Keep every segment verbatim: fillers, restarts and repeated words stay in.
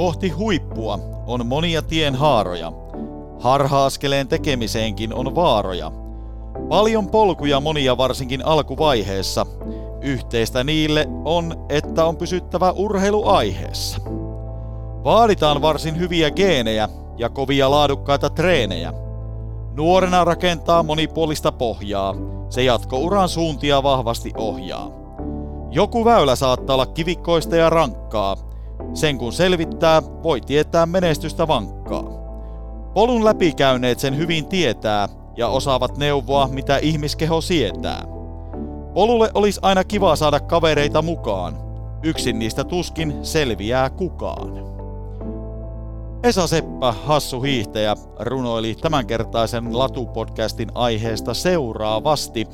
Kohti huippua on monia tienhaaroja. Harha-askeleen tekemiseenkin on vaaroja. Paljon polkuja monia varsinkin alkuvaiheessa. Yhteistä niille on, että on pysyttävä urheiluaiheessa. Vaaditaan varsin hyviä geenejä ja kovia laadukkaita treenejä. Nuorena rakentaa monipuolista pohjaa. Se jatkouran suuntia vahvasti ohjaa. Joku väylä saattaa olla kivikkoista ja rankkaa. Sen kun selvittää, voi tietää menestystä vankkaa. Polun läpikäyneet sen hyvin tietää ja osaavat neuvoa, mitä ihmiskeho sietää. Polulle olisi aina kiva saada kavereita mukaan. Yksin niistä tuskin selviää kukaan. Esa Seppä, hassu hiihtäjä, runoili tämänkertaisen Latu Podcastin aiheesta seuraavasti.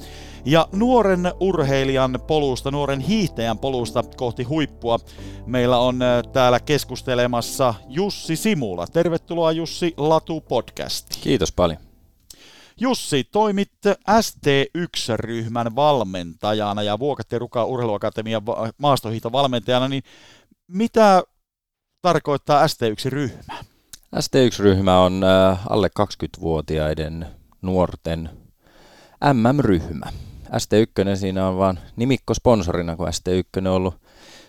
Ja nuoren urheilijan polusta, nuoren hiihtäjän polusta kohti huippua meillä on täällä keskustelemassa Jussi Simula. Tervetuloa Jussi Latu Podcastiin. Kiitos paljon. Jussi, toimit S T yksi -ryhmän valmentajana ja Vuokatti-Ruka Urheiluakatemian maastohiihtovalmentajana, niin mitä tarkoittaa S T yksi -ryhmä? S T yksi -ryhmä on alle kaksikymmentävuotiaiden nuorten M M-ryhmä. S T yksi siinä on vaan nimikko sponsorina, kun S T yksi on ollut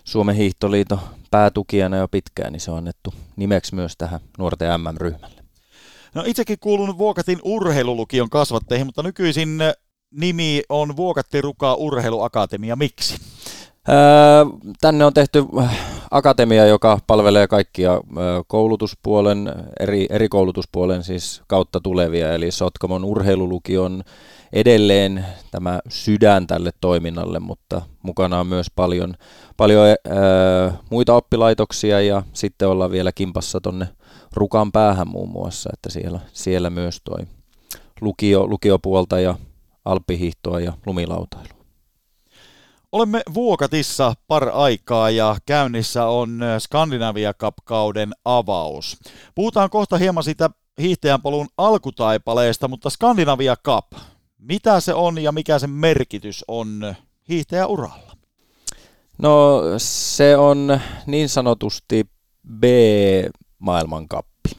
Suomen hiihtoliiton päätukijana jo pitkään, niin se on annettu nimeksi myös tähän nuorten M M-ryhmälle. No itsekin kuulun Vuokatin urheilulukion kasvatteihin, mutta nykyisin nimi on Vuokatti-Ruka Urheiluakatemia. Miksi? Öö, tänne on tehty akatemia, joka palvelee kaikkia koulutuspuolen, eri, eri koulutuspuolen siis kautta tulevia, eli Sotkamon urheilulukion edelleen tämä sydän tälle toiminnalle, mutta mukana on myös paljon, paljon öö, muita oppilaitoksia ja sitten ollaan vielä kimpassa tonne Rukan päähän muun muassa, että siellä, siellä myös toi lukio, lukiopuolta ja alppihiihtoa ja lumilautailua. Olemme Vuokatissa par aikaa ja käynnissä on Skandinavia Cup-kauden avaus. Puhutaan kohta hieman siitä hiihtäjänpolun alkutaipaleesta, mutta Skandinavia Cup, mitä se on ja mikä sen merkitys on hiihtäjäuralla? No se on niin sanotusti B maailmankappi,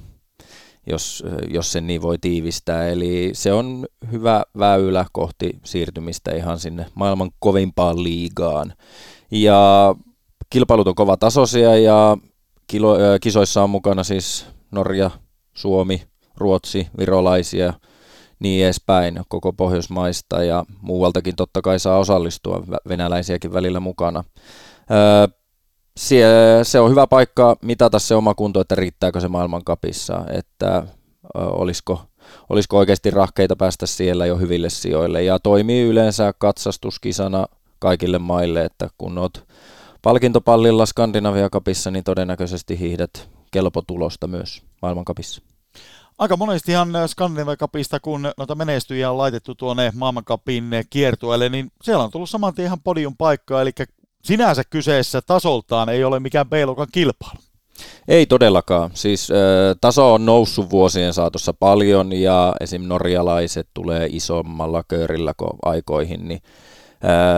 jos, jos sen niin voi tiivistää. Eli se on hyvä väylä kohti siirtymistä ihan sinne maailman kovimpaan liigaan. Ja kilpailut on kovatasoisia ja kilo, äh, kisoissa on mukana siis Norja, Suomi, Ruotsi, virolaisia, niin edespäin koko Pohjoismaista ja muualtakin totta kai saa osallistua, venäläisiäkin välillä mukana. Äh, Se, se on hyvä paikka mitata se oma kunto, että riittääkö se maailmankapissa, että olisiko, olisiko oikeasti rahkeita päästä siellä jo hyville sijoille. Ja toimii yleensä katsastuskisana kaikille maille, että kun olet palkintopallilla Skandinavia Cupissa, niin todennäköisesti hiihdät kelpotulosta myös maailmankapissa. Aika monestihan Skandinavia Cupista, kun noita menestyjiä on laitettu tuonne maailmankapin kiertueelle, niin siellä on tullut saman tien ihan podium paikkaa, eli sinänsä kyseessä tasoltaan ei ole mikään B-luokan kilpailu. Ei todellakaan. Siis, ö, taso on noussut vuosien saatossa paljon ja esim. Norjalaiset tulee isommalla köyrillä aikoihin niin,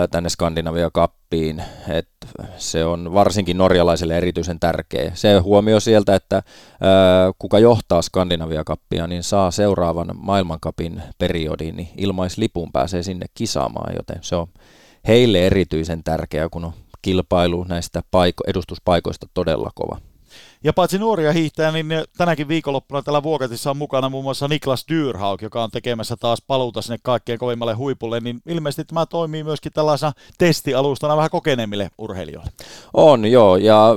ö, tänne Skandinavia Cupiin. Et se on varsinkin norjalaisille erityisen tärkeä. Se huomio sieltä, että ö, kuka johtaa Skandinavia Cupia, niin saa seuraavan maailmancupin periodin niin ilmaislipun, pääsee sinne kisaamaan, joten se on heille erityisen tärkeää, kun on kilpailu näistä paiko- edustuspaikoista todella kova. Ja paitsi nuoria hiihtäjä, niin tänäkin viikonloppuna täällä Vuokatissa on mukana muun muassa Niklas Dyrhaug, joka on tekemässä taas paluuta sinne kaikkein kovimmalle huipulle, niin ilmeisesti tämä toimii myöskin tällaisena testialustana vähän kokeneemmille urheilijoille. On joo, ja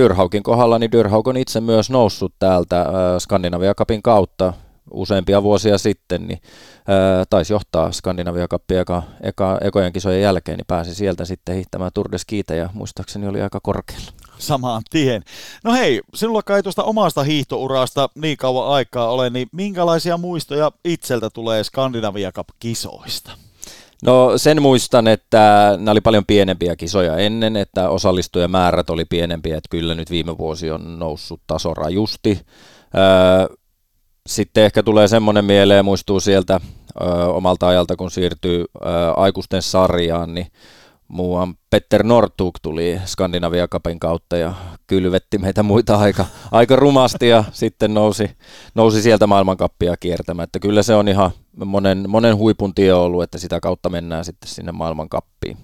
Dyrhaugin kohdalla, niin Dyrhaug on itse myös noussut täältä Skandinavia Cupin kautta useampia vuosia sitten, niin ää, taisi johtaa Skandinavia Cupia eka, eka, ekojen kisojen jälkeen, niin pääsi sieltä sitten hiihtämään Tour de Skitä ja muistaakseni oli aika korkealla. Samaan tien. No hei, sinulla kai tuosta omasta hiihtourasta niin kauan aikaa ole, niin minkälaisia muistoja itseltä tulee Skandinavia Cup-kisoista? No sen muistan, että nämä oli paljon pienempiä kisoja ennen, että osallistujamäärät oli pienempiä, että kyllä nyt viime vuosi on noussut taso rajusti. Öö, Sitten ehkä tulee semmoinen mieleen, muistuu sieltä ö, omalta ajalta, kun siirtyy ö, aikuisten sarjaan, niin Muuan Petter Northug tuli Skandinavia Cupin kautta ja kylvetti meitä muita aika, aika rumasti ja sitten nousi, nousi sieltä maailmankappia kiertämään. Että kyllä se on ihan monen, monen huipun tie ollut, että sitä kautta mennään sitten sinne maailmankappiin.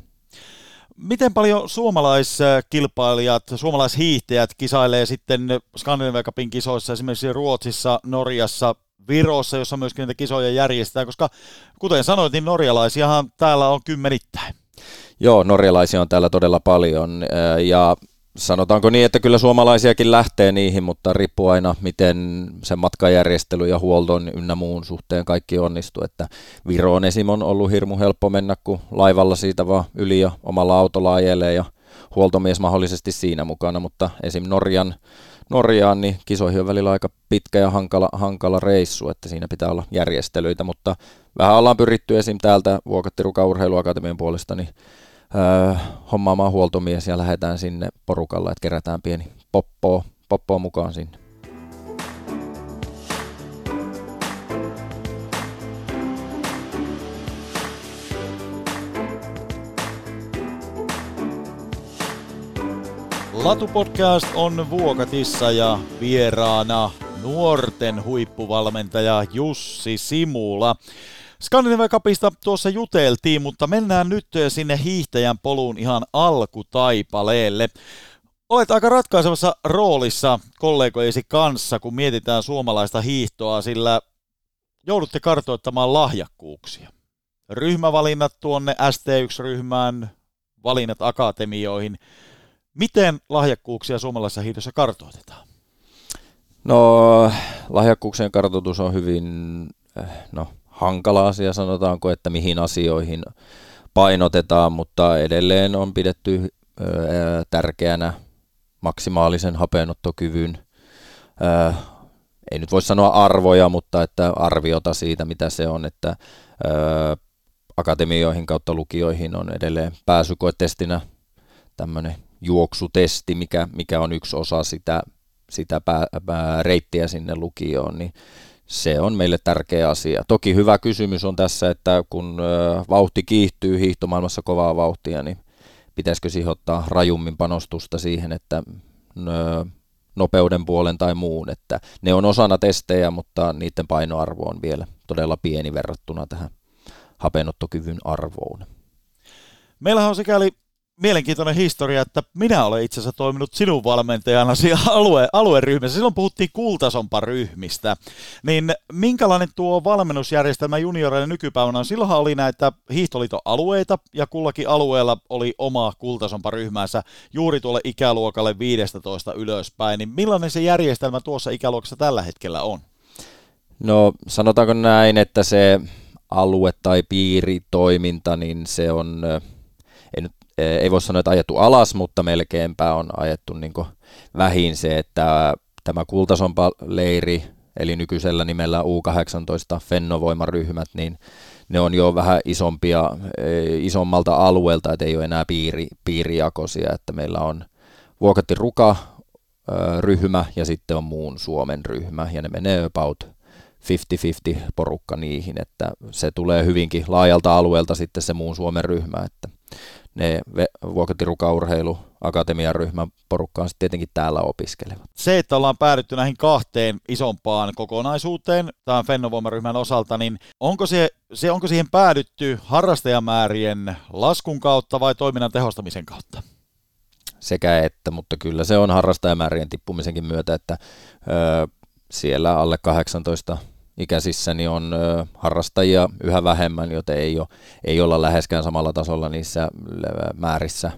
Miten paljon suomalaiskilpailijat, suomalaishiihtäjät kisailee sitten Skandinavia Cupin kisoissa, esimerkiksi Ruotsissa, Norjassa, Virossa, jossa myöskin niitä kisoja järjestetään, koska kuten sanoit, niin norjalaisiahan täällä on kymmenittäin. Joo, norjalaisia on täällä todella paljon ja sanotaanko niin, että kyllä suomalaisiakin lähtee niihin, mutta riippuu aina miten sen matkajärjestely ja huollon ynnä muun suhteen kaikki onnistuu. Että Viroon esim. On ollut hirmu helppo mennä, kun laivalla siitä vaan yli ja omalla autolla ajelee ja huoltomies mahdollisesti siinä mukana, mutta esim. Norjan, Norjaan niin kisoihin on välillä aika pitkä ja hankala, hankala reissu, että siinä pitää olla järjestelyitä, mutta vähän ollaan pyritty esim. Täältä Vuokatti-Ruka Urheiluakatemian puolesta niin Öö, hommaamaan huoltomies ja lähdetään sinne porukalla, että kerätään pieni poppo, poppo mukaan sinne. Latu Podcast on Vuokatissa ja vieraana nuorten huippuvalmentaja Jussi Simula. Skandinavia Cupista tuossa juteltiin, mutta mennään nyt sinne hiihtäjän poluun ihan alkutaipaleelle. Olet aika ratkaisevassa roolissa kollegoisi kanssa, kun mietitään suomalaista hiihtoa, sillä joudutte kartoittamaan lahjakkuuksia. Ryhmävalinnat tuonne S T yksi -ryhmään, valinnat akatemioihin. Miten lahjakkuuksia suomalaisessa hiihdossa kartoitetaan? No, lahjakkuuksien kartoitus on hyvin... No. hankala asia, sanotaanko, että mihin asioihin painotetaan, mutta edelleen on pidetty ää, tärkeänä maksimaalisen hapenottokyvyn, ää, ei nyt voi sanoa arvoja, mutta että arviota siitä, mitä se on, että ää, akatemioihin kautta lukioihin on edelleen pääsykoetestinä tämmöinen juoksutesti, mikä, mikä on yksi osa sitä, sitä pää, pää, reittiä sinne lukioon, niin se on meille tärkeä asia. Toki hyvä kysymys on tässä, että kun vauhti kiihtyy hiihtomaailmassa kovaa vauhtia, niin pitäisikö siihen ottaa rajummin panostusta siihen, että nopeuden puolen tai muun. Että ne on osana testejä, mutta niiden painoarvo on vielä todella pieni verrattuna tähän hapenottokyvyn arvoon. Meillähän on sikäli mielenkiintoinen historia, että minä olen itse asiassa toiminut sinun valmentajanasi alue, alueryhmässä. Silloin puhuttiin kultasompa ryhmistä. Niin minkälainen tuo valmennusjärjestelmä junioreille nykypäivänä on? Silloinhan oli näitä hiihtoliiton alueita ja kullakin alueella oli oma kultasompa ryhmänsä juuri tuolle ikäluokalle viidestätoista ylöspäin. Niin millainen se järjestelmä tuossa ikäluokassa tällä hetkellä on? No sanotaanko näin, että se alue- tai piiritoiminta, niin se on... Ei nyt Ei voi sanoa, että ajettu alas, mutta melkeinpä on ajettu niin kuin vähin se, että tämä kultasompa-leiri, eli nykyisellä nimellä U kahdeksantoista fennovoimaryhmät, niin ne on jo vähän isompia, isommalta alueelta, että ei ole enää piiri, piirijakoisia, että meillä on Vuokatti-Ruka-ryhmä ja sitten on muun Suomen ryhmä, ja ne menee about viisikymmentä viisikymmentä porukka niihin, että se tulee hyvinkin laajalta alueelta sitten se muun Suomen ryhmä, että ne Vuokatti-Ruka Urheiluakatemian ryhmän porukkaan sitten tietenkin täällä opiskelevat. Se, että ollaan päädytty näihin kahteen isompaan kokonaisuuteen tämän fennovoimaryhmän osalta, niin onko, se, se, onko siihen päädytty harrastajamäärien laskun kautta vai toiminnan tehostamisen kautta? Sekä että, mutta kyllä se on harrastajamäärien tippumisenkin myötä, että öö, siellä alle kahdeksantoista ikäisissä niin on harrastajia yhä vähemmän, joten ei, ole, ei olla läheskään samalla tasolla niissä määrissä,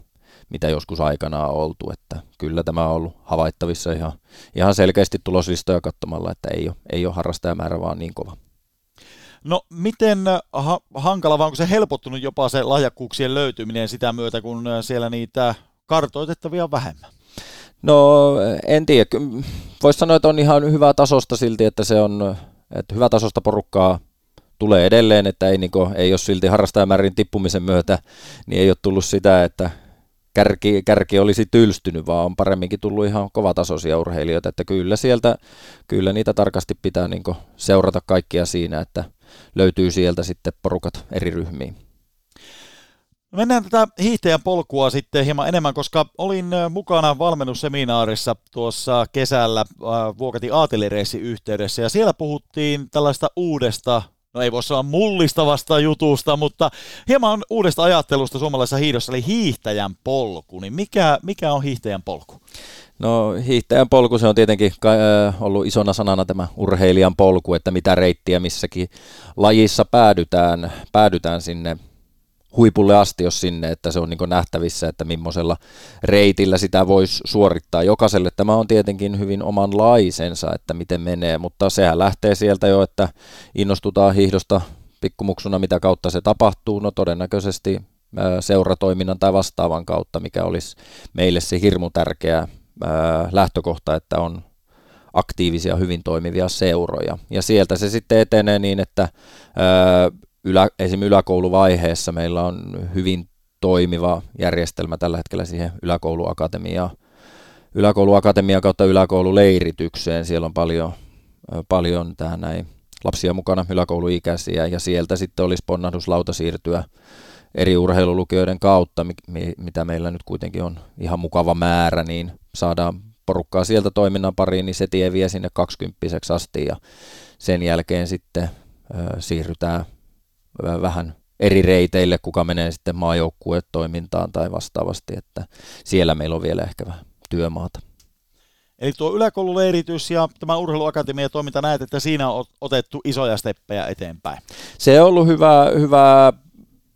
mitä joskus aikanaan on oltu. Että kyllä tämä on ollut havaittavissa ihan, ihan selkeästi tuloslistoja katsomalla, että ei ole, ei ole harrastajamäärä vaan niin kova. No miten ha- hankala, vaan onko se helpottunut jopa se lahjakkuuksien löytyminen sitä myötä, kun siellä niitä kartoitettavia on vähemmän? No en tiedä. Voisi sanoa, että on ihan hyvää tasosta silti, että se on... Että hyvä tasosta porukkaa tulee edelleen, että ei, niin kuin, ei ole silti harrastajamäärin tippumisen myötä, niin ei ole tullut sitä, että kärki, kärki olisi tylstynyt, vaan on paremminkin tullut ihan kovatasoisia urheilijoita, että kyllä sieltä, kyllä niitä tarkasti pitää niin kuin seurata kaikkia siinä, että löytyy sieltä sitten porukat eri ryhmiin. Mennään tätä hiihtäjän polkua sitten hieman enemmän, koska olin mukana valmennusseminaarissa tuossa kesällä Vuokatin aatelireissin yhteydessä, ja siellä puhuttiin tällaista uudesta, no ei voi sanoa mullistavasta jutusta, mutta hieman uudesta ajattelusta suomalaisessa hiihdossa, eli hiihtäjän polku. Niin mikä, mikä on hiihtäjän polku? No hiihtäjän polku, se on tietenkin ollut isona sanana tämä urheilijan polku, että mitä reittiä missäkin lajissa päädytään, päädytään sinne huipulle asti, jos sinne, että se on niin kuin nähtävissä, että millaisella reitillä sitä voisi suorittaa. Jokaiselle tämä on tietenkin hyvin omanlaisensa, että miten menee, mutta sehän lähtee sieltä jo, että innostutaan hiihdosta pikkumuksuna, mitä kautta se tapahtuu, no todennäköisesti seuratoiminnan tai vastaavan kautta, mikä olisi meille se hirmu tärkeä lähtökohta, että on aktiivisia, hyvin toimivia seuroja. Ja sieltä se sitten etenee niin, että Ylä, esimerkiksi yläkouluvaiheessa meillä on hyvin toimiva järjestelmä tällä hetkellä siihen yläkouluakatemiaan, yläkouluakatemiaan kautta yläkoululeiritykseen. Siellä on paljon, paljon tähän näin lapsia mukana, yläkouluikäisiä, ja sieltä sitten olisi ponnahduslauta siirtyä eri urheilulukioiden kautta, mitä meillä nyt kuitenkin on ihan mukava määrä, niin saadaan porukkaa sieltä toiminnan pariin, niin se tie vie sinne kaksikymppiseksi asti, ja sen jälkeen sitten ö, siirrytään vähän eri reiteille, kuka menee sitten maajoukkuetoimintaan tai vastaavasti, että siellä meillä on vielä ehkä vähän työmaata. Eli tuo yläkoululeiritys ja tämä urheiluakatemian toiminta, näet, että siinä on otettu isoja steppejä eteenpäin. Se on ollut hyvää, hyvää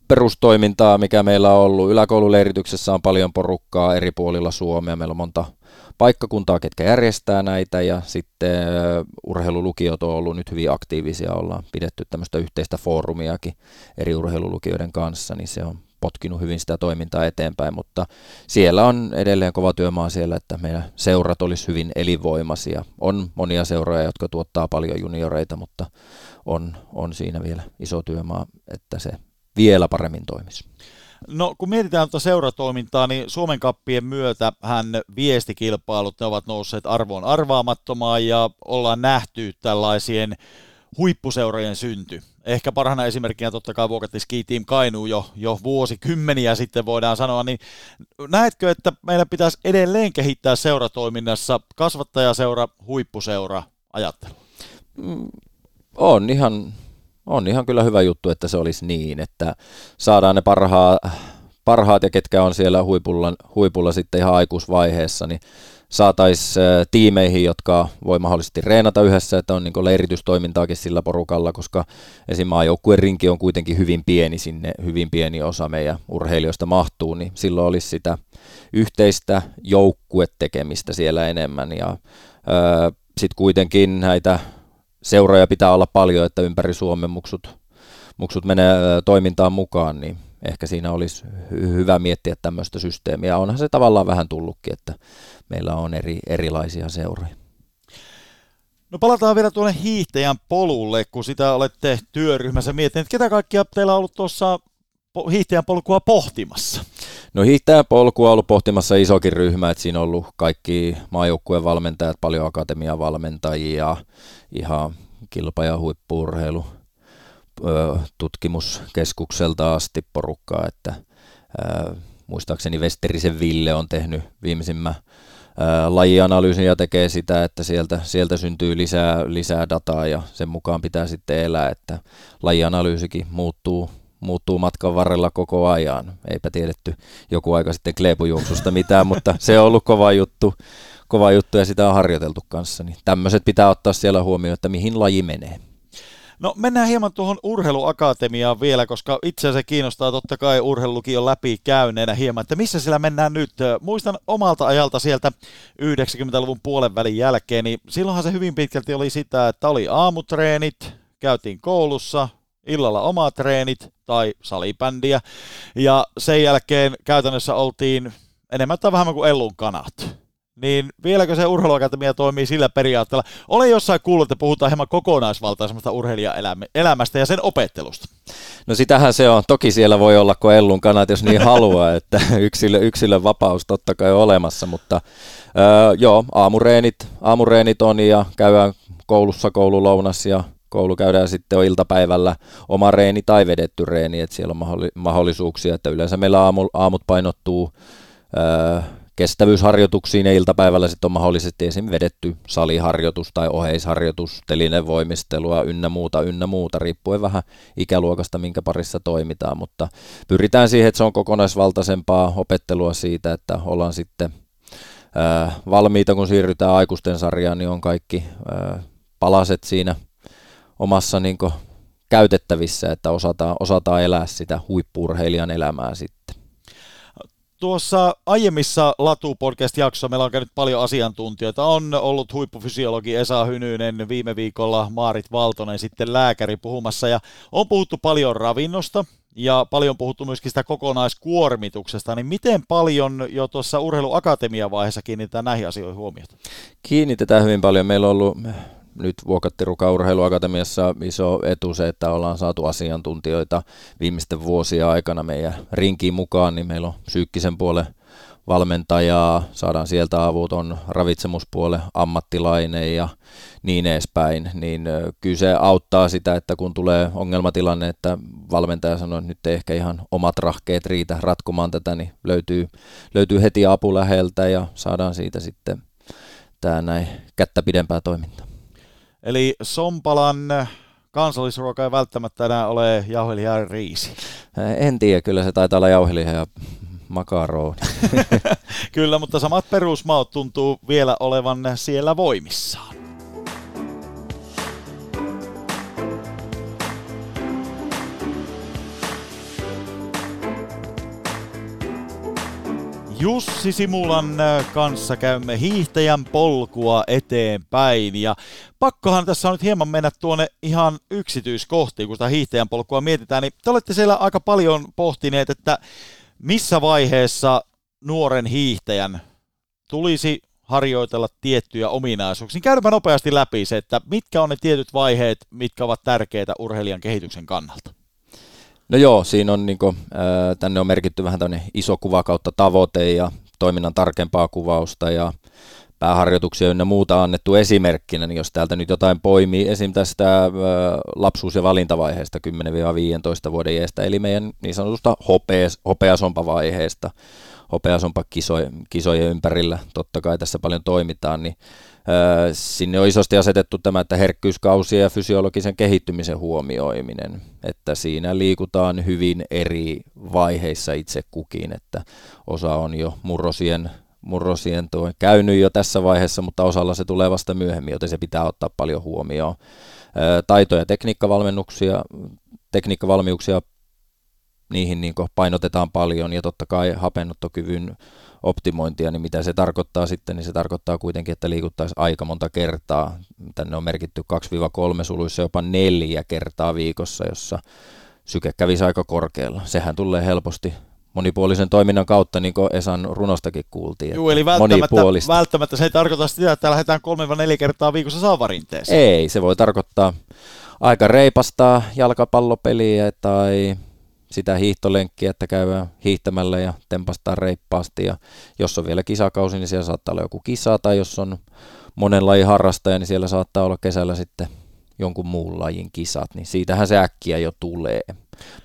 perustoimintaa, mikä meillä on ollut. Yläkoululeirityksessä on paljon porukkaa eri puolilla Suomea, meillä on monta paikkakuntaa, ketkä järjestää näitä, ja sitten urheilulukiot on ollut nyt hyvin aktiivisia, ollaan pidetty tämmöistä yhteistä foorumiakin eri urheilulukioiden kanssa, niin se on potkinut hyvin sitä toimintaa eteenpäin, mutta siellä on edelleen kova työmaa siellä, että meidän seurat olisi hyvin elinvoimaisia. On monia seuroja, jotka tuottaa paljon junioreita, mutta on, on siinä vielä iso työmaa, että se vielä paremmin toimisi. No kun mietitään tuota seuratoimintaa, niin Suomen Cupien myötä hän viestikilpailut, ne ovat nousseet arvoon arvaamattomaan ja ollaan nähty tällaisien huippuseurojen synty. Ehkä parhaana esimerkkinä totta kai Vuokatti ski-team Kainuu jo, jo vuosikymmeniä sitten voidaan sanoa, niin näetkö, että meidän pitäisi edelleen kehittää seuratoiminnassa kasvattajaseura, huippuseura ajattelu? Mm, on ihan... On ihan kyllä hyvä juttu, että se olisi niin, että saadaan ne parhaa, parhaat ja ketkä on siellä huipulla, huipulla sitten ihan aikuisvaiheessa, niin saataisiin tiimeihin, jotka voi mahdollisesti reenata yhdessä, että on niin kuin leiritystoimintaakin sillä porukalla, koska esim. Maajoukkueen rinki on kuitenkin hyvin pieni sinne, hyvin pieni osa meidän urheilijoista mahtuu, niin silloin olisi sitä yhteistä joukkuetekemistä siellä enemmän, ja sitten kuitenkin näitä seuroja pitää olla paljon, että ympäri Suomen muksut, muksut menee toimintaan mukaan, niin ehkä siinä olisi hyvä miettiä tämmöistä systeemiä. Onhan se tavallaan vähän tullutkin, että meillä on eri, erilaisia seuroja. No palataan vielä tuonne hiihtäjän polulle, kun sitä olette työryhmässä miettineet. Ketä kaikkia teillä on ollut tuossa hiihtäjän polkua pohtimassa? No hiihtäjän polkua on ollut pohtimassa isokin ryhmä, että siinä on ollut kaikki maajoukkueen valmentajat, paljon akatemian valmentajia, ihan kilpa- ja huippu-urheilu tutkimuskeskukselta asti porukkaa, että ää, muistaakseni Vesterisen Ville on tehnyt viimeisimmän ää, lajianalyysin ja tekee sitä, että sieltä, sieltä syntyy lisää, lisää dataa ja sen mukaan pitää sitten elää, että lajianalyysikin muuttuu muuttuu matkan varrella koko ajan. Eipä tiedetty joku aika sitten Klebun juoksusta mitään, mutta se on ollut kova juttu, kova juttu ja sitä on harjoiteltu kanssa. Niin tämmöiset pitää ottaa siellä huomioon, että mihin laji menee. No mennään hieman tuohon urheiluakatemiaan vielä, koska itse se kiinnostaa totta kai urheilulukion läpi käyneenä hieman, että missä sillä mennään nyt. Muistan omalta ajalta sieltä yhdeksänkymmentäluvun puolen välin jälkeen, niin silloinhan se hyvin pitkälti oli sitä, että oli aamutreenit, käytiin koulussa, illalla omat treenit tai salibändiä, ja sen jälkeen käytännössä oltiin enemmän tai vähemmän kuin ellun kanat. Niin vieläkö se urheiluakatemia toimii sillä periaatteella? Olen jossain kuullut, että puhutaan hieman kokonaisvaltaisemmasta urheilijaelämästä ja sen opettelusta. No sitähän se on. Toki siellä voi olla kuin ellun kanat, jos niin haluaa, että yksilö, yksilön vapaus totta kai on olemassa, mutta öö, joo, aamureenit, aamureenit on ja käydään koulussa koululounas ja koulu käydään sitten iltapäivällä oma reeni tai vedetty reeni, että siellä on mahdollisuuksia, että yleensä meillä aamu, aamut painottuu öö, kestävyysharjoituksiin ja iltapäivällä sitten on mahdollisesti esim. Vedetty saliharjoitus tai oheisharjoitus, telinevoimistelua ynnä muuta, ynnä muuta, riippuen vähän ikäluokasta, minkä parissa toimitaan, mutta pyritään siihen, että se on kokonaisvaltaisempaa opettelua siitä, että ollaan sitten öö, valmiita, kun siirrytään aikuisten sarjaan, niin on kaikki öö, palaset siinä omassa niin kuin käytettävissä, että osataan, osataan elää sitä huippu-urheilijan elämää sitten. Tuossa aiemmissa Latu Podcast-jaksoissa meillä on käynyt paljon asiantuntijoita. On ollut huippufysiologi Esa Hynynen, viime viikolla Maarit Valtonen, sitten lääkäri puhumassa. Ja on puhuttu paljon ravinnosta ja paljon puhuttu myöskin sitä kokonaiskuormituksesta. Niin miten paljon jo tuossa urheiluakatemiavaiheessa kiinnitetään näihin asioihin huomiota? Kiinnitetään hyvin paljon. Meillä on ollut... Nyt Vuokatti-Ruka Urheiluakatemiassa iso etu se, että ollaan saatu asiantuntijoita viimeisten vuosien aikana meidän rinkiin mukaan, niin meillä on psyykkisen puolen valmentajaa, saadaan sieltä avuton ravitsemuspuolen ammattilainen ja niin edespäin, niin kyllä se auttaa sitä, että kun tulee ongelmatilanne, että valmentaja sanoo, että nyt ei ehkä ihan omat rahkeet riitä ratkomaan tätä, niin löytyy, löytyy heti apu läheltä ja saadaan siitä sitten tämä näin kättä pidempää toimintaa. Eli Sompalan kansallisruoka ei välttämättä enää ole jauheliha ja riisi. En tiedä, kyllä se taitaa olla jauheliha ja makarooni. Kyllä, mutta samat perusmaut tuntuu vielä olevan siellä voimissaan. Jussi Simulan kanssa käymme hiihtäjän polkua eteenpäin ja pakkohan tässä on nyt hieman mennä tuonne ihan yksityiskohtiin, kun sitä hiihtäjän polkua mietitään, niin te olette siellä aika paljon pohtineet, että missä vaiheessa nuoren hiihtäjän tulisi harjoitella tiettyjä ominaisuuksia. Käydään nopeasti läpi se, että mitkä on ne tietyt vaiheet, mitkä ovat tärkeitä urheilijan kehityksen kannalta. No joo, siinä on niin kuin, tänne on merkitty vähän tämmöinen iso kuva kautta tavoite ja toiminnan tarkempaa kuvausta ja pääharjoituksia ynnä muuta annettu esimerkkinä, niin jos täältä nyt jotain poimii esim. Tästä lapsuus- ja valintavaiheesta kymmenestä viiteentoista vuoden iästä, eli meidän niin sanotusta hopeas, hopeasompavaiheesta, hopeasompakisojen ympärillä, totta kai tässä paljon toimitaan, niin sinne on isosti asetettu tämä, että herkkyyskausien ja fysiologisen kehittymisen huomioiminen, että siinä liikutaan hyvin eri vaiheissa itse kukin, että osa on jo murrosien, murrosien tuo, käynyt jo tässä vaiheessa, mutta osalla se tulee vasta myöhemmin, joten se pitää ottaa paljon huomioon. Taito- ja tekniikkavalmennuksia, tekniikkavalmiuksia, niihin niin kuin painotetaan paljon ja totta kai hapenottokyvyn optimointia, niin mitä se tarkoittaa sitten, niin se tarkoittaa kuitenkin, että liikuttaisiin aika monta kertaa. Tänne on merkitty kaksi kolme suluissa jopa neljä kertaa viikossa, jossa syke kävisi aika korkealla. Sehän tulee helposti monipuolisen toiminnan kautta, niin kuin Esan runostakin kuultiin. Joo, eli välttämättä, välttämättä se ei tarkoita sitä, että lähdetään kolme neljä kertaa viikossa saavarinteeseen. Ei, se voi tarkoittaa aika reipastaa jalkapallopeliä tai... sitä hiihtolenkkiä, että käydään hiihtämällä ja tempastaan reippaasti ja jos on vielä kisakausi, niin siellä saattaa olla joku kisa tai jos on monen lajin harrastaja, niin siellä saattaa olla kesällä sitten jonkun muun lajin kisat, niin siitähän se äkkiä jo tulee.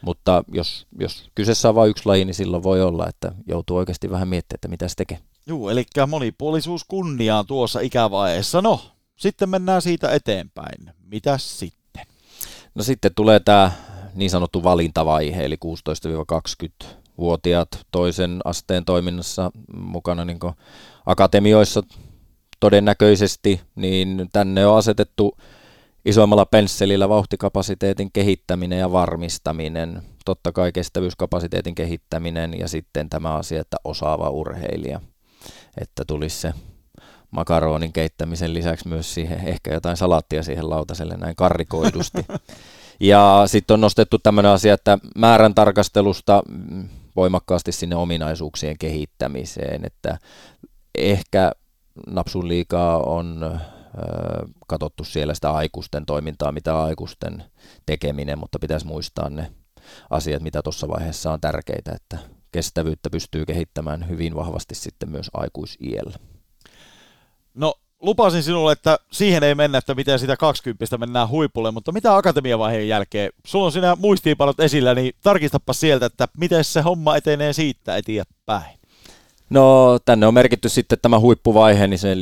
Mutta jos, jos kyseessä on vain yksi laji, niin silloin voi olla, että joutuu oikeasti vähän miettimään, että mitä se tekee. Joo, eli monipuolisuus kunniaan tuossa ikävaiheessa. No, sitten mennään siitä eteenpäin. Mitäs sitten? No sitten tulee tämä niin sanottu valintavaihe, eli kuusitoista kaksikymmentävuotiaat toisen asteen toiminnassa mukana niin kuin akatemioissa todennäköisesti, niin tänne on asetettu isoimmalla pensselillä vauhtikapasiteetin kehittäminen ja varmistaminen, totta kai kestävyyskapasiteetin kehittäminen ja sitten tämä asia, että osaava urheilija, että tulisi se makaronin keittämisen lisäksi myös siihen ehkä jotain salaattia siihen lautaselle näin karrikoidusti. Ja sitten on nostettu tämmöinen asia, että määrän tarkastelusta voimakkaasti sinne ominaisuuksien kehittämiseen, että ehkä napsun liikaa on ö, katsottu siellä sitä aikuisten toimintaa, mitä aikuisten tekeminen, mutta pitäisi muistaa ne asiat, mitä tuossa vaiheessa on tärkeitä, että kestävyyttä pystyy kehittämään hyvin vahvasti sitten myös aikuisiällä. No lupasin sinulle, että siihen ei mennä, että miten sitä kaksikymmentä mennään huipulle, mutta mitä akatemiavaiheen jälkeen? Sulla on siinä muistiinpanot esillä, niin tarkistapa sieltä, että miten se homma etenee siitä eteenpäin. No tänne on merkitty sitten tämä huippuvaihe, niin se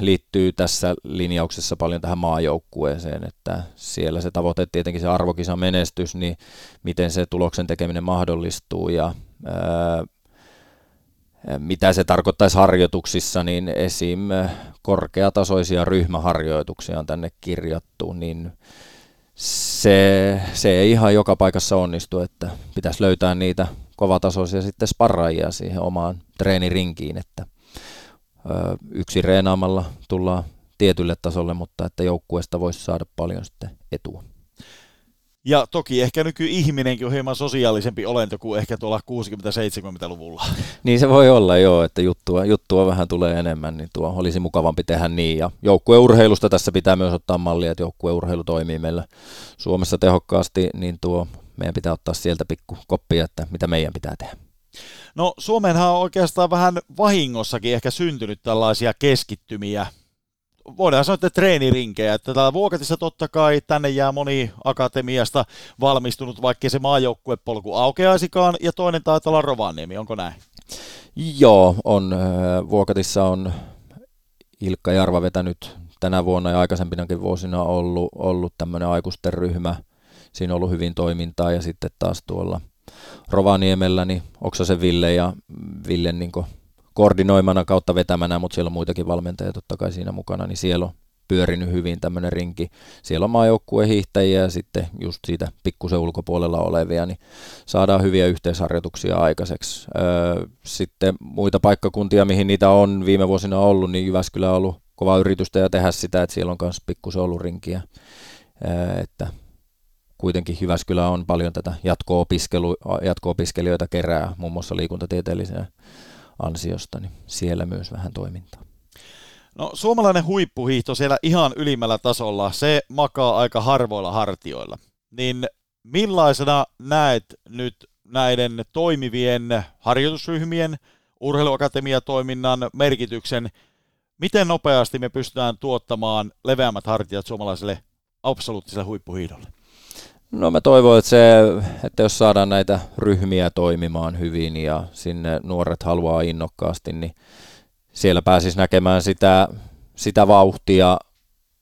liittyy tässä linjauksessa paljon tähän maajoukkueeseen, että siellä se tavoite tietenkin se arvokisa menestys, niin miten se tuloksen tekeminen mahdollistuu ja ää, mitä se tarkoittaisi harjoituksissa, niin esim. Korkeatasoisia ryhmäharjoituksia on tänne kirjattu, niin se, se ei ihan joka paikassa onnistu, että pitäisi löytää niitä kovatasoisia sitten sparraajia siihen omaan treenirinkiin, että yksi reenaamalla tullaan tietylle tasolle, mutta että joukkueesta voisi saada paljon sitten etua. Ja toki ehkä nykyihminenkin on hieman sosiaalisempi olento kuin ehkä tuolla kuusikymmentä-seitsemänkymmentäluvulla. Niin se voi olla joo, että juttua, juttua vähän tulee enemmän, niin tuo olisi mukavampi tehdä niin. Ja joukkueurheilusta tässä pitää myös ottaa mallia, että joukkueurheilu toimii meillä Suomessa tehokkaasti, niin tuo meidän pitää ottaa sieltä pikku koppia, että mitä meidän pitää tehdä. No Suomeenhan on oikeastaan vähän vahingossakin ehkä syntynyt tällaisia keskittymiä. Voidaan sanoa, että treenirinkejä. Että täällä Vuokatissa totta kai tänne jää moni akatemiasta valmistunut, vaikkei se maajoukkuepolku aukeaisikaan, ja toinen taitaa olla Rovaniemi, onko näin? Joo, on. Vuokatissa on Ilkka Jarva vetänyt tänä vuonna ja aikaisempinakin vuosina ollut, ollut tämmöinen aikuisten ryhmä. Siinä on ollut hyvin toimintaa, ja sitten taas tuolla Rovaniemellä niin Oksasen Ville ja Ville niin koordinoimana kautta vetämänä, mutta siellä on muitakin valmentajia totta kai siinä mukana, niin siellä on pyörinyt hyvin tämmöinen rinki. Siellä on maajoukkueen hiihtäjiä ja sitten just siitä pikkusen ulkopuolella olevia, niin saadaan hyviä yhteisharjoituksia aikaiseksi. Öö, sitten muita paikkakuntia, mihin niitä on viime vuosina ollut, niin Jyväskylä on ollut kovaa yritystä ja tehdä sitä, että siellä on myös pikkusen ollut rinkiä. Öö, että kuitenkin Jyväskylä on paljon tätä jatko-opiskelu, jatko-opiskelijoita kerää, muun muassa liikuntatieteellisiä ansiosta, niin siellä myös vähän toimintaa. No suomalainen huippuhiihto siellä ihan ylimmällä tasolla, se makaa aika harvoilla hartioilla. Niin millaisena näet nyt näiden toimivien harjoitusryhmien, urheiluakatemiatoiminnan merkityksen, miten nopeasti me pystytään tuottamaan leveämmät hartiat suomalaiselle absoluuttiselle huippuhiihdolle? No mä toivon, että, se, että jos saadaan näitä ryhmiä toimimaan hyvin ja sinne nuoret haluaa innokkaasti, niin siellä pääsisi näkemään sitä, sitä vauhtia,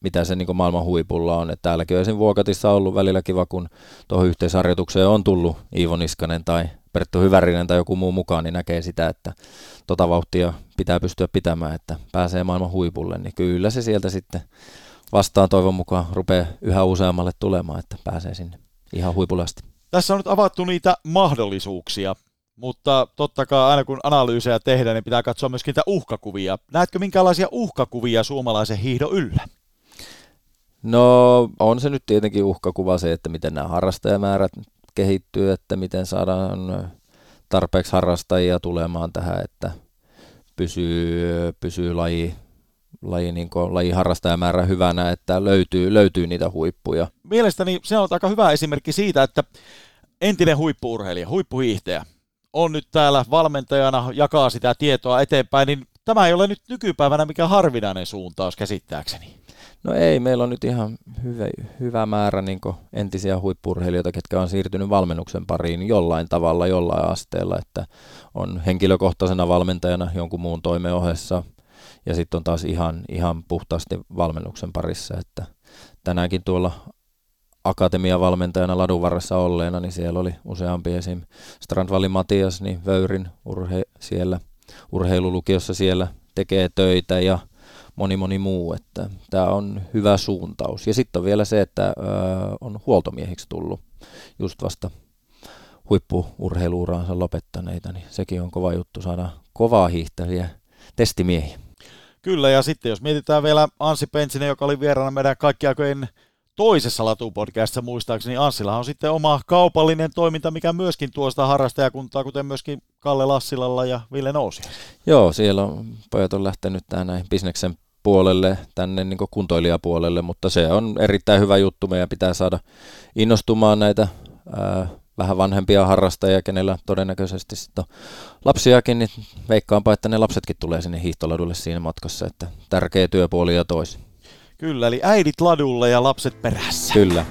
mitä se niin kuin maailman huipulla on. Että täälläkin on esimerkiksi Vuokatissa ollut välillä kiva, kun tuohon yhteisharjoitukseen on tullut Iivo Niskanen tai Perttu Hyvärinen tai joku muu mukaan, niin näkee sitä, että tota vauhtia pitää pystyä pitämään, että pääsee maailman huipulle, niin kyllä se sieltä sitten vastaan toivon mukaan rupeaa yhä useammalle tulemaan, että pääsee sinne ihan huipulle asti. Tässä on nyt avattu niitä mahdollisuuksia, mutta totta kai aina kun analyysejä tehdään, niin pitää katsoa myöskin niitä uhkakuvia. Näetkö minkälaisia uhkakuvia suomalaisen hiihdon yllä? No on se nyt tietenkin uhkakuva se, että miten nämä harrastajamäärät kehittyy, että miten saadaan tarpeeksi harrastajia tulemaan tähän, että pysyy, pysyy laji. Laji, niin kuin, lajiharrastajamäärä hyvänä, että löytyy, löytyy niitä huippuja. Mielestäni se on aika hyvä esimerkki siitä, että entinen huippu-urheilija, huippuhiihtäjä on nyt täällä valmentajana, jakaa sitä tietoa eteenpäin, niin tämä ei ole nyt nykypäivänä mikään harvinainen suuntaus käsittääkseni. No ei, meillä on nyt ihan hyvä, hyvä määrä niin kuin entisiä huippu-urheilijoita, ketkä on siirtynyt valmennuksen pariin jollain tavalla, jollain asteella, että on henkilökohtaisena valmentajana jonkun muun toimen ohessa. Ja sitten on taas ihan, ihan puhtaasti valmennuksen parissa, että tänäänkin tuolla akatemiavalmentajana Ladunvarressa olleena, niin siellä oli useampi esim. Strandvali Matias, niin Vöyrin urhe- siellä, urheilulukiossa siellä tekee töitä ja moni moni muu, että tämä on hyvä suuntaus. Ja sitten on vielä se, että ö, on huoltomiehiksi tullut just vasta huippu-urheiluuraansa lopettaneita, niin sekin on kova juttu, saadaan kovaa hiihtäviä testimiehiä. Kyllä, ja sitten jos mietitään vielä Ansi Pentsinen, joka oli vieraana meidän kaikki aikojen toisessa Latu Podcastissa muistaakseni, niin Anssilla on sitten oma kaupallinen toiminta, mikä myöskin tuosta harrastajakuntaa, kuten myöskin Kalle Lassilalla ja Ville Nousiaisella. Joo, siellä on, pojat on lähtenyt tähän näin bisneksen puolelle, tänne niin kuin kuntoilijapuolelle, mutta se on erittäin hyvä juttu. Meidän pitää saada innostumaan näitä ää, vähän vanhempia harrastajia, kenellä todennäköisesti sitten on lapsiakin, niin veikkaanpa, että ne lapsetkin tulee sinne hiihtoladulle siinä matkassa, että tärkeä työpuoli ja toisi. Kyllä, eli äidit ladulle ja lapset perässä. Kyllä.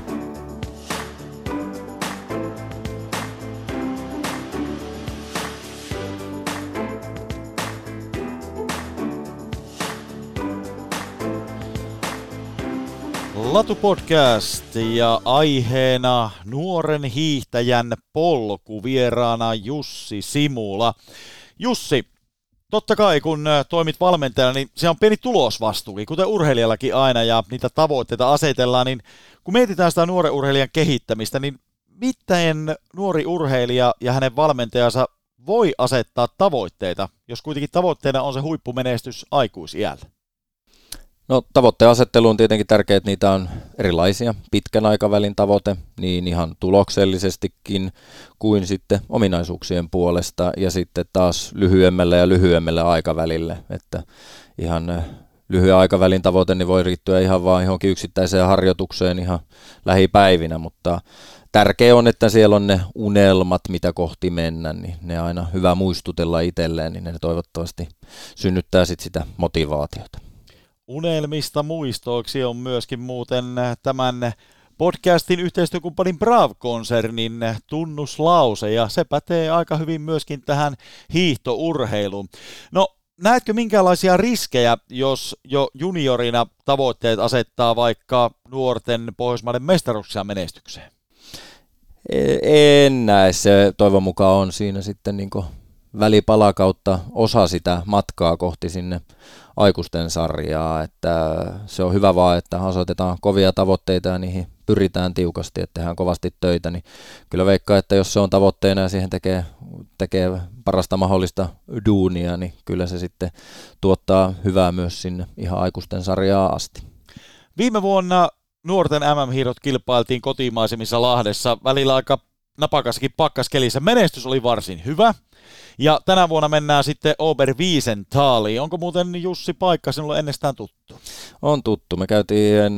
Latu Podcast ja aiheena nuoren hiihtäjän polku, vieraana Jussi Simula. Jussi, totta kai kun toimit valmentajana, niin se on pieni tulosvastuukin, kuten urheilijallakin aina, ja niitä tavoitteita asetellaan, niin kun mietitään sitä nuoren urheilijan kehittämistä, niin miten nuori urheilija ja hänen valmentajansa voi asettaa tavoitteita, jos kuitenkin tavoitteena on se huippumenestys aikuisiällä? No, tavoitteen asettelu on tietenkin tärkeää, että niitä on erilaisia. Pitkän aikavälin tavoite, niin ihan tuloksellisestikin kuin sitten ominaisuuksien puolesta ja sitten taas lyhyemmällä ja lyhyemmällä aikavälillä. Että ihan lyhyen aikavälin tavoite niin voi riittyä ihan vaan johonkin yksittäiseen harjoitukseen ihan lähipäivinä, mutta tärkeää on, että siellä on ne unelmat, mitä kohti mennä, niin ne aina hyvä muistutella itselleen, niin ne toivottavasti synnyttää sitten sitä motivaatiota. Unelmista muistoiksi on myöskin muuten tämän podcastin yhteistyökumppanin Braav-konsernin tunnuslause, ja se pätee aika hyvin myöskin tähän hiihtourheiluun. No, näetkö minkälaisia riskejä, jos jo juniorina tavoitteet asettaa vaikka nuorten Pohjoismaiden mestaruuksia menestykseen? En näe. Se toivon mukaan on siinä sitten niin kuin välipala kautta osa sitä matkaa kohti sinne aikuisten sarjaa, että se on hyvä vaan, että asetetaan kovia tavoitteita ja niihin pyritään tiukasti, että tehdään kovasti töitä, niin kyllä veikkaa, että jos se on tavoitteena ja siihen tekee, tekee parasta mahdollista duunia, niin kyllä se sitten tuottaa hyvää myös sinne ihan aikuisten sarjaa asti. Viime vuonna nuorten M M-hiihdot kilpailtiin kotimaisemmissa Lahdessa, välillä aika napakassakin pakkaskelissä. Menestys oli varsin hyvä. Ja tänä vuonna mennään sitten Oberwiesenthaliin. Onko muuten, Jussi, paikka sinulle ennestään tuttu? On tuttu. Me käytiin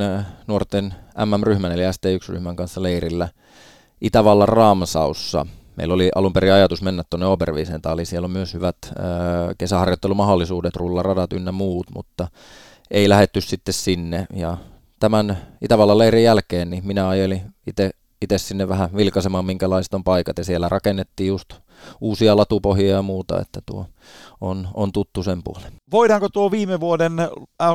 nuorten M M-ryhmän eli S T yksi-ryhmän kanssa leirillä Itävallan Ramsaussa. Meillä oli alun perin ajatus mennä tuonne Oberwiesenthaliin. Siellä on myös hyvät kesäharjoittelumahdollisuudet, rullaradat ynnä muut, mutta ei lähdetty sitten sinne. Ja tämän Itävallan leirin jälkeen niin minä ajelin itse itse sinne vähän vilkaisemaan, minkälaiset on paikat, ja siellä rakennettiin just uusia latupohjia ja muuta, että tuo on, on tuttu sen puolen. Voidaanko tuo viime vuoden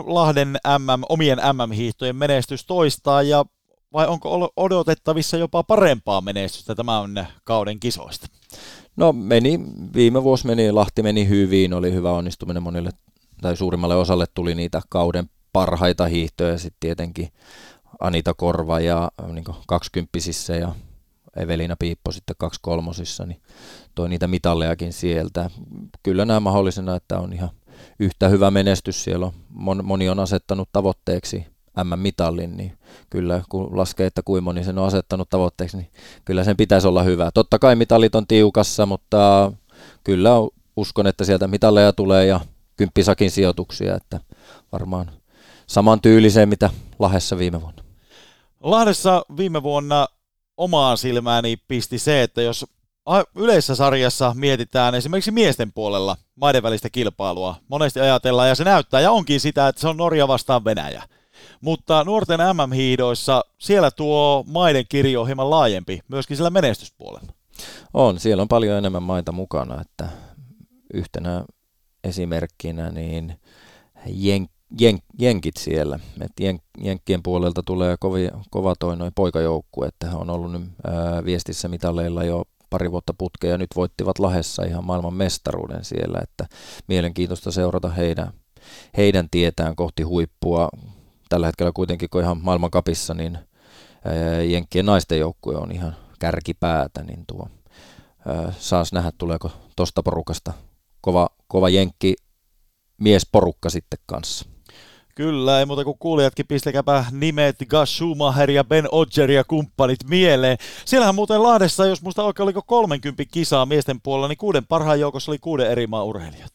Lahden M M, omien M M-hiihtojen menestys toistaa, ja vai onko odotettavissa jopa parempaa menestystä tämän kauden kisoista? No meni, viime vuosi meni, Lahti meni hyvin, oli hyvä onnistuminen monille, tai suurimmalle osalle tuli niitä kauden parhaita hiihtoja, sitten tietenkin Anita Korva ja niin kuin kaksikymppisissä ja Eveliina Piippo sitten kaksikolmosissa, niin toi niitä mitallejakin sieltä. Kyllä nämä mahdollisena, että on ihan yhtä hyvä menestys. Siellä on, moni on asettanut tavoitteeksi M M-mitallin, niin kyllä kun laskee, että kuinka moni sen on asettanut tavoitteeksi, niin kyllä sen pitäisi olla hyvä. Totta kai mitallit on tiukassa, mutta kyllä uskon, että sieltä mitalleja tulee ja kymppisakin sijoituksia, että varmaan saman tyyliseen, mitä Lahdessa viime vuonna. Lahdessa viime vuonna omaan silmääni pisti se, että jos yleisessä sarjassa mietitään esimerkiksi miesten puolella maiden välistä kilpailua, monesti ajatellaan ja se näyttää ja onkin sitä, että se on Norja vastaan Venäjä. Mutta nuorten M M-hiidoissa siellä tuo maiden kirjo on hieman laajempi, myöskin sillä menestyspuolella. On, siellä on paljon enemmän maita mukana, että yhtenä esimerkkinä niin Jenk Jen, jenkit siellä. Et jen, jenkkien puolelta tulee kovi, kova toi noin poikajoukkue, että he on ollut nyt ää, viestissä mitalleilla jo pari vuotta putkea ja nyt voittivat Lahdessa ihan maailman mestaruuden siellä, että mielenkiintoista seurata heidän, heidän tietään kohti huippua. Tällä hetkellä kuitenkin, kun ihan maailmankapissa, niin ää, jenkkien naisten joukkue on ihan kärkipäätä, niin tuo ää, saas nähdä, tuleeko tosta porukasta kova, kova jenkki miesporukka sitten kanssa. Kyllä, ei muuta kuin kuulijatkin, pistäkääpä nimet Gus Schumacher ja Ben Odger ja kumppanit mieleen. Siellähän muuten Lahdessa, jos muista oikein, oliko kolmekymmentä kisaa miesten puolella, niin kuuden parhaan joukossa oli kuuden eri maan urheilijat.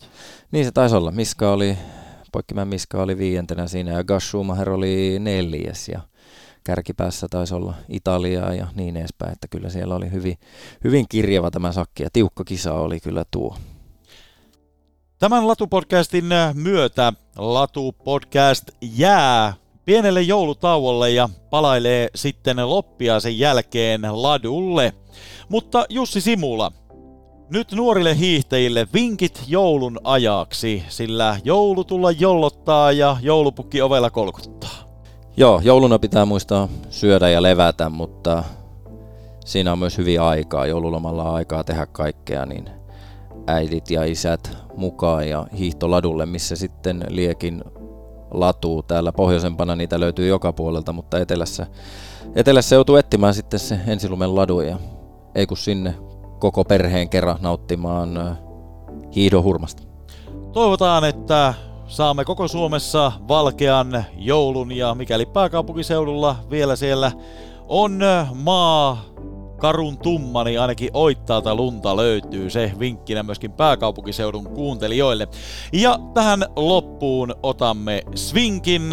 Niin se taisi olla. Miska oli, Poikkimäki Miska oli viidentenä siinä ja Gus Schumacher oli neljäs ja kärkipäässä taisi olla Italiaa ja niin edespäin, että kyllä siellä oli hyvin, hyvin kirjava tämä sakki ja tiukka kisa oli kyllä tuo. Tämän Latu-podcastin myötä Latu-podcast jää pienelle joulutauolle ja palailee sitten loppia sen jälkeen ladulle. Mutta Jussi Simula, nyt nuorille hiihtäjille vinkit joulun ajaksi, sillä joulu tulla jollottaa ja joulupukki ovella kolkuttaa. Joo, jouluna pitää muistaa syödä ja levätä, mutta siinä on myös hyvin aikaa. Joululomalla on aikaa tehdä kaikkea, niin äidit ja isät mukaan ja hiihtoladulle, missä sitten liekin latuu. Täällä pohjoisempana niitä löytyy joka puolelta, mutta etelässä, etelässä joutuu etsimään sitten se ensilumen ladu ja ei kun sinne koko perheen kerran nauttimaan hiihdon hurmasta. Toivotaan, että saamme koko Suomessa valkean joulun ja mikäli pääkaupunkiseudulla vielä siellä on maa karun tumma, niin ainakin oittaata lunta löytyy. Se vinkkinä myöskin pääkaupunkiseudun kuuntelijoille. Ja tähän loppuun otamme svinkin.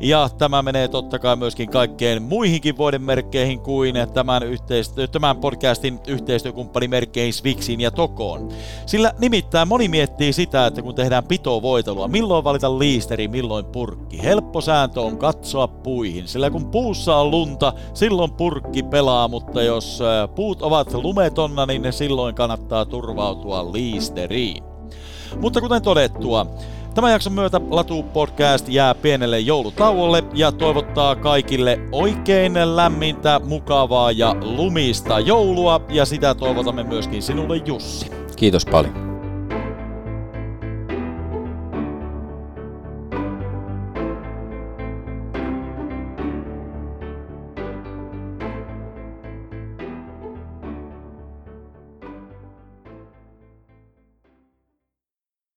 Ja tämä menee totta kai myöskin kaikkeen muihinkin vuodenmerkkeihin kuin tämän, yhteistö- tämän podcastin yhteistyökumppanimerkkeihin Swixiin ja Tokoon. Sillä nimittäin moni miettii sitä, että kun tehdään pitovoitelua, milloin valita liisteri, milloin purkki. Helppo sääntö on katsoa puihin, sillä kun puussa on lunta, silloin purkki pelaa, mutta jos puut ovat lumetonna, niin silloin kannattaa turvautua liisteriin. Mutta kuten todettua, tämän jakson myötä Latu Podcast jää pienelle joulutauolle ja toivottaa kaikille oikein lämmintä, mukavaa ja lumista joulua ja sitä toivotamme myöskin sinulle Jussi. Kiitos paljon.